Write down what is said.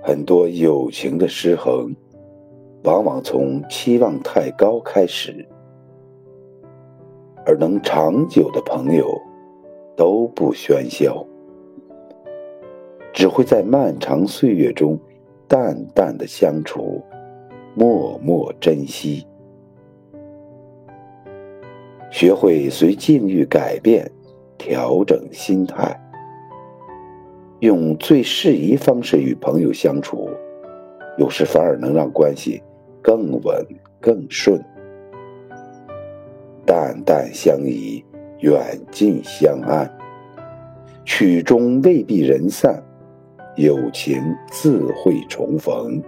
很多友情的失衡往往从期望太高开始，而能长久的朋友都不喧嚣，只会在漫长岁月中淡淡的相处，默默珍惜。学会随境遇改变，调整心态，用最适宜方式与朋友相处，有时反而能让关系更稳更顺。淡淡相宜，远近相安，曲终未必人散，友情自会重逢。